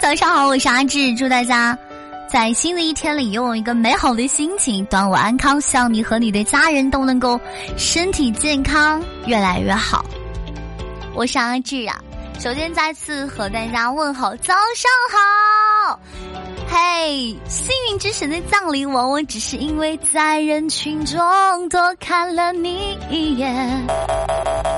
早上好，我是阿志，祝大家在新的一天里拥有一个美好的心情，端午安康，希望你和你的家人都能够身体健康，越来越好。我是阿志啊，首先再次和大家问好，早上好。嘿，幸运之神的降临我，我只是因为在人群中多看了你一眼，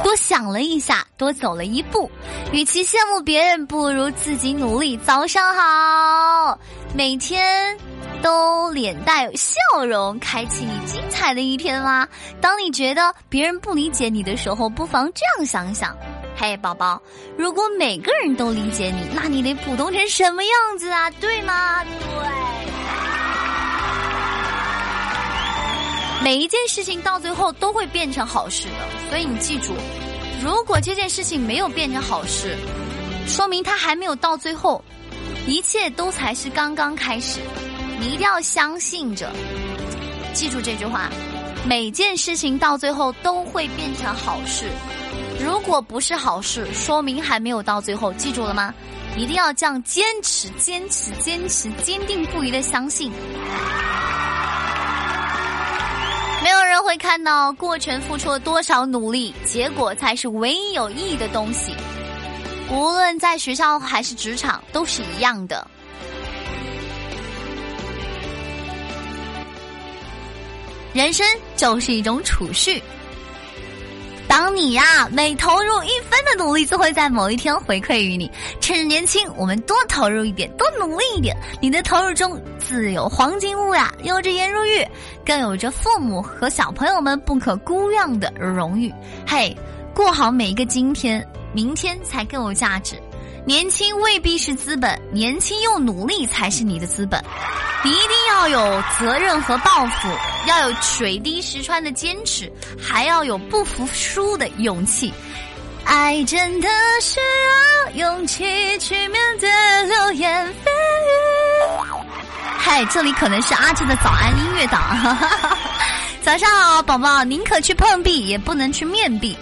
多想了一下，多走了一步。与其羡慕别人，不如自己努力。早上好，每天都脸带笑容，开启你精彩的一天啦。当你觉得别人不理解你的时候，不妨这样想想。嘿，宝宝，如果每个人都理解你，那你得普通成什么样子啊？对吗？对。每一件事情到最后都会变成好事的，所以你记住，如果这件事情没有变成好事，说明它还没有到最后，一切都才是刚刚开始。你一定要相信着，记住这句话，每件事情到最后都会变成好事。如果不是好事，说明还没有到最后，记住了吗？一定要这样坚持，坚定不移的相信。没有人会看到过程付出了多少努力，结果才是唯一有意义的东西。无论在学校还是职场，都是一样的。人生就是一种储蓄。当你每投入一分的努力，就会在某一天回馈于你。趁着年轻，我们多投入一点，多努力一点。你的投入中自有黄金屋呀，有着颜如玉，更有着父母和小朋友们不可估量的荣誉。嘿，过好每一个今天，明天才更有价值。年轻未必是资本，年轻又努力才是你的资本。你一定要有责任和抱负，要有水滴石穿的坚持，还要有不服输的勇气。爱真的需要勇气去面对流言蜚语。嗨，这里可能是阿志的早安音乐档。早上好，宝宝，宁可去碰壁，也不能去面壁。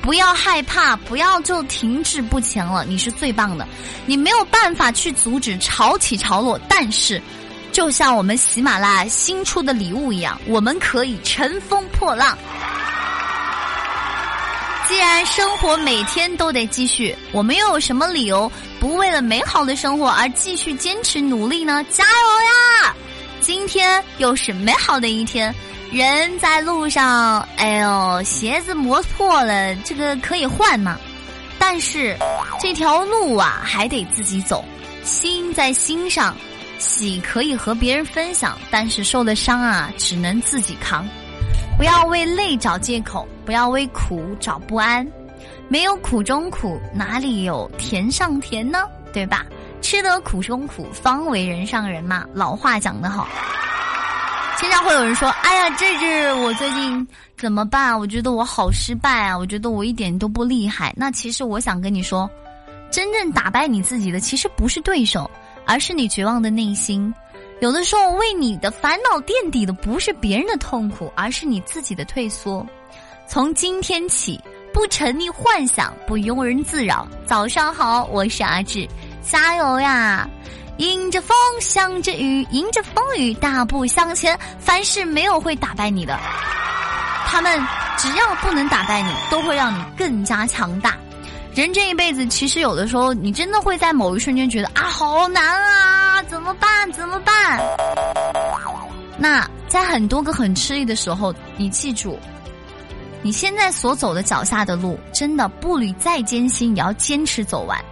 不要害怕，不要就停滞不前了，你是最棒的。你没有办法去阻止潮起潮落，但是就像我们喜马拉雅新出的礼物一样，我们可以乘风破浪。既然生活每天都得继续，我们又有什么理由不为了美好的生活而继续坚持努力呢？加油呀，今天又是美好的一天。人在路上，哎呦，鞋子磨破了，这个可以换嘛？但是这条路还得自己走。心在心上，喜可以和别人分享，但是受的伤只能自己扛。不要为累找借口，不要为苦找不安。没有苦中苦，哪里有甜上甜呢？对吧？吃得苦中苦，方为人上人嘛，老话讲得好。经常会有人说，哎呀，这是我最近怎么办，我觉得我好失败我觉得我一点都不厉害。那其实我想跟你说，真正打败你自己的其实不是对手，而是你绝望的内心。有的时候为你的烦恼垫底的不是别人的痛苦，而是你自己的退缩。从今天起，不沉溺幻想，不庸人自扰。早上好，我是阿志，加油呀。迎着风，向着雨，迎着风雨，大步向前。凡事没有会打败你的，他们只要不能打败你，都会让你更加强大。人这一辈子，其实有的时候你真的会在某一瞬间觉得好难怎么办。那在很多个很吃力的时候，你记住，你现在所走的脚下的路，真的步履再艰辛也要坚持走完。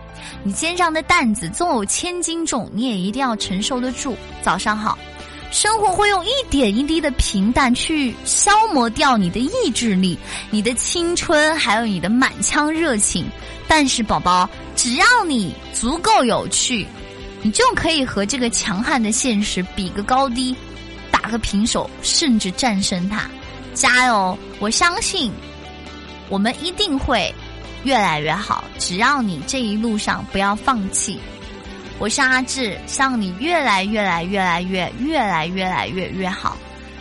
你肩上的担子纵有千斤重，你也一定要承受得住。早上好，生活会用一点一滴的平淡去消磨掉你的意志力，你的青春，还有你的满腔热情。但是宝宝，只要你足够有趣，你就可以和这个强悍的现实比个高低，打个平手，甚至战胜它。加油，我相信我们一定会越来越好，只要你这一路上不要放弃。我是阿志，向你越来越好。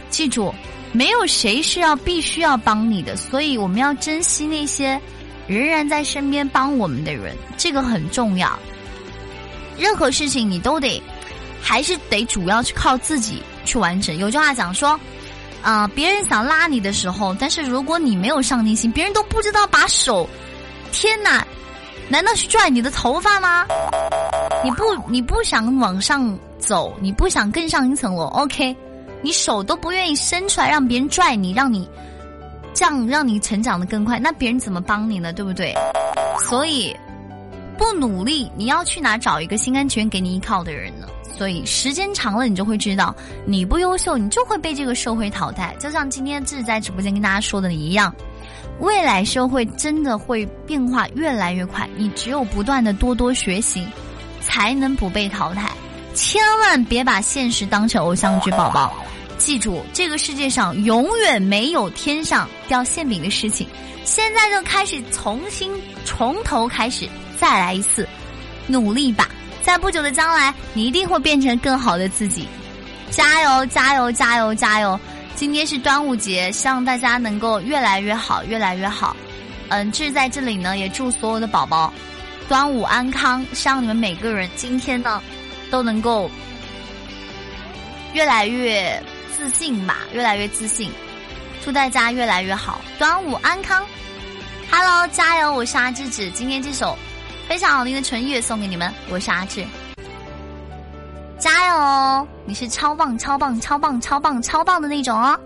记住，没有谁是必须要帮你的，所以我们要珍惜那些仍然在身边帮我们的人，这个很重要。任何事情你都得还是得主要去靠自己去完成。有句话讲说别人想拉你的时候，但是如果你没有上进心，别人都不知道把手，天哪，难道是拽你的头发吗？你不想往上走，你不想更上一层楼 OK， 你手都不愿意伸出来让别人拽你，让你这样让你成长得更快，那别人怎么帮你呢？对不对？所以不努力你要去哪找一个心甘情愿给你依靠的人呢？所以时间长了你就会知道，你不优秀你就会被这个社会淘汰。就像今天志在直播间跟大家说的一样，未来社会真的会变化越来越快，你只有不断的多学习才能不被淘汰。千万别把现实当成偶像剧宝宝，记住这个世界上永远没有天上掉馅饼的事情，现在就开始从头开始再来一次，努力吧，在不久的将来你一定会变成更好的自己。加油加油加油加油！今天是端午节，希望大家能够越来越好越来越好。志在这里呢也祝所有的宝宝端午安康，希望你们每个人今天呢都能够越来越自信吧，越来越自信，祝大家越来越好，端午安康。 Hello， 加油，我是阿智子，今天这首非常好听的纯乐送给你们，我是阿智，加油哦，你是超棒超棒超棒超棒超棒的那种哦。